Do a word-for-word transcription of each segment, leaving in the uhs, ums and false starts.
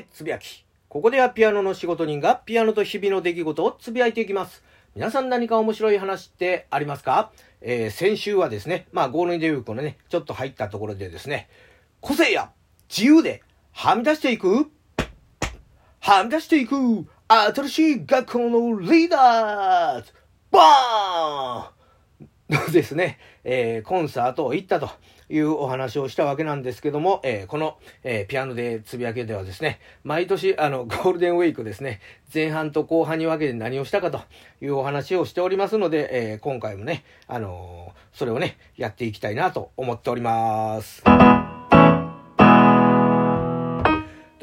でつぶやき。ここではピアノの仕事人がピアノと日々の出来事をつぶやいていきます。皆さん何か面白い話ってありますか？えー、先週はですね、まあゴールデンウィークのね、ちょっと入ったところでですね、個性や自由ではみ出していく、はみ出していく新しい学校のリーダーズバーンのですね、えー、コンサートを行ったというお話をしたわけなんですけども、えー、この、えー、ピアノでつぶやけではですね、毎年あのゴールデンウィークですね、前半と後半に分けて何をしたかというお話をしておりますので、えー、今回もね、あのー、それをねやっていきたいなと思っておりますと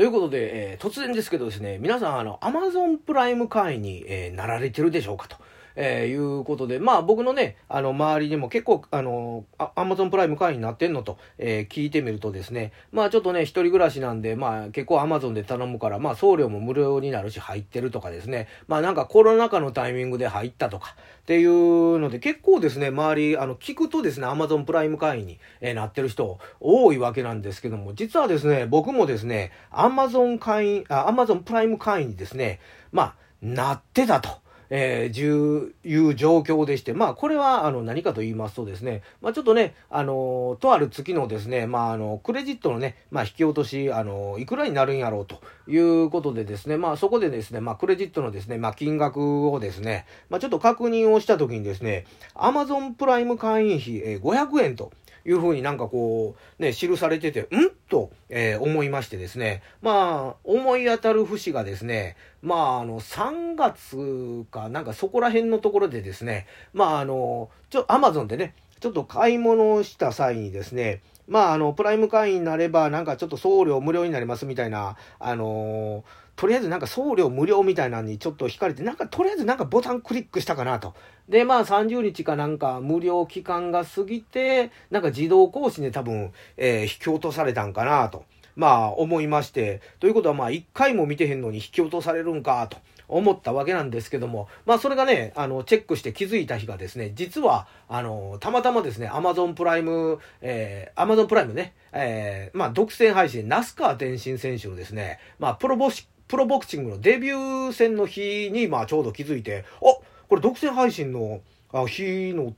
いうことで、えー、突然ですけどですね、皆さんあの Amazon プライム会員に、えー、なられてるでしょうかと、えー、いうことで、まあ僕のね、あの周りでも結構あのあ Amazon プライム会員になってんのと、えー、聞いてみるとですね、まあちょっとね一人暮らしなんで、まあ結構 Amazon で頼むから、まあ送料も無料になるし入ってるとかですね、まあなんかコロナ禍のタイミングで入ったとかっていうので、結構ですね周りあの聞くとですね Amazon プライム会員に、えー、なってる人多いわけなんですけども、実はですね僕もですね Amazon 会員あ Amazon プライム会員にですね、まあなってたと。えー、いう状況でして、まあこれはあの何かと言いますとですね、まあちょっとね、あのー、とある月のですね、まああのクレジットのね、まあ引き落とし、あのー、いくらになるんやろうということでですね、まあそこでですね、まあクレジットのですね、まあ金額をですね、まあちょっと確認をしたときにですね、Amazon プライム会員費、えー、ごひゃくえんというふうになんかこうね記されてて、んと、えー、思いましてですね、まあ思い当たる節がですね、まああのさんがつかなんかそこら辺のところでですね、まああのちょアマゾンでねちょっと買い物をした際にですね、まああのプライム会員になればなんかちょっと送料無料になりますみたいな、あのー、とりあえずなんか送料無料みたいなのにちょっと惹かれて、なんかとりあえずなんかボタンクリックしたかなと。でまあさんじゅうにちかなんか無料期間が過ぎて、なんか自動更新で多分、えー、引き落とされたんかなとまあ思いまして、ということはまあいっかいも見てへんのに引き落とされるんかと思ったわけなんですけども、まあそれがね、あのチェックして気づいた日がですね、実はあのたまたまですね Amazon プライム、えー、Amazon プライムね、えー、まあ独占配信那須川天心選手のですね、まあプロボシプロボクシングのデビュー戦の日にまあちょうど気づいて、あこれ独占配信の日の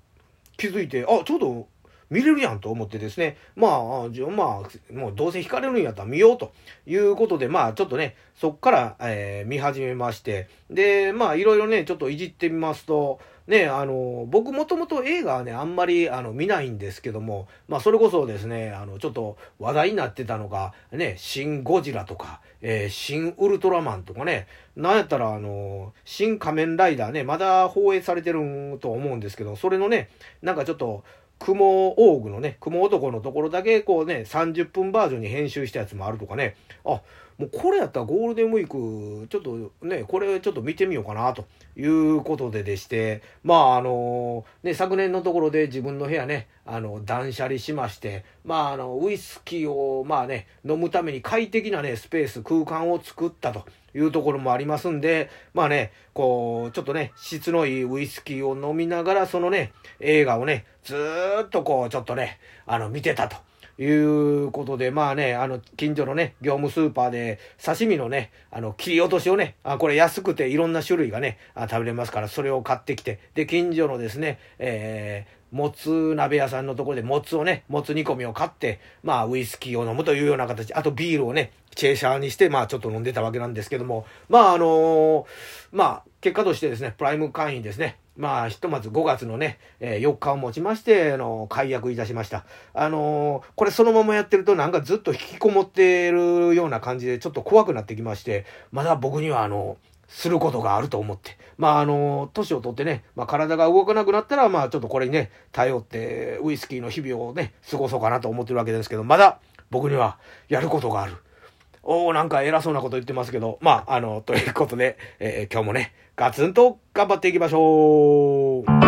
気づいて、あちょうど見れるやんと思ってですね、まあじゃあまあもうどうせ惹かれるんやったら見ようということで、まあちょっとねそっから、えー、見始めまして、でまあいろいろねちょっといじってみますとね、あの僕もともと映画はねあんまりあの見ないんですけども、まあそれこそですね、あのちょっと話題になってたのがね、シン・ゴジラとか、えー、シン・ウルトラマンとかね、なんやったらあのシン・仮面ライダーね、まだ放映されてると思うんですけど、それのねなんかちょっと雲大具のね、雲男のところだけこうね、さんじゅっぷんバージョンに編集したやつもあるとかね、あ、もうこれやったらゴールデンウィーク、ちょっとね、これちょっと見てみようかな、ということででして、まああの、ね、昨年のところで自分の部屋ね、あの、断捨離しまして、まああの、ウイスキーをまあね、飲むために快適なね、スペース、空間を作ったというところもありますんで、まあね、こう、ちょっとね、質のいいウイスキーを飲みながら、そのね、映画をね、ずーっとこう、ちょっとね、あの、見てたと。いうことで、まあね、あの、近所のね、業務スーパーで、刺身のね、あの、切り落としをね、あ、これ安くていろんな種類がね、あ、食べれますから、それを買ってきて、で、近所のですね、えー、もつ鍋屋さんのところで、もつをね、もつ煮込みを買って、まあ、ウイスキーを飲むというような形、あとビールをね、チェーシャーにして、まあ、ちょっと飲んでたわけなんですけども、まあ、あのー、まあ、結果としてですね、プライム会員ですね、まあ、ひとまずごがつのね、えー、よっかをもちまして、あのー、解約いたしました。あのー、これそのままやってるとなんかずっと引きこもってるような感じでちょっと怖くなってきまして、まだ僕にはあのー、することがあると思って。まあ、あのー、年を取ってね、まあ、体が動かなくなったら、まあ、ちょっとこれにね、頼って、ウイスキーの日々をね、過ごそうかなと思ってるわけですけど、まだ僕にはやることがある。おー、なんか偉そうなこと言ってますけど、まあ、あの、ということで、えー、今日もね、ガツンと頑張っていきましょう。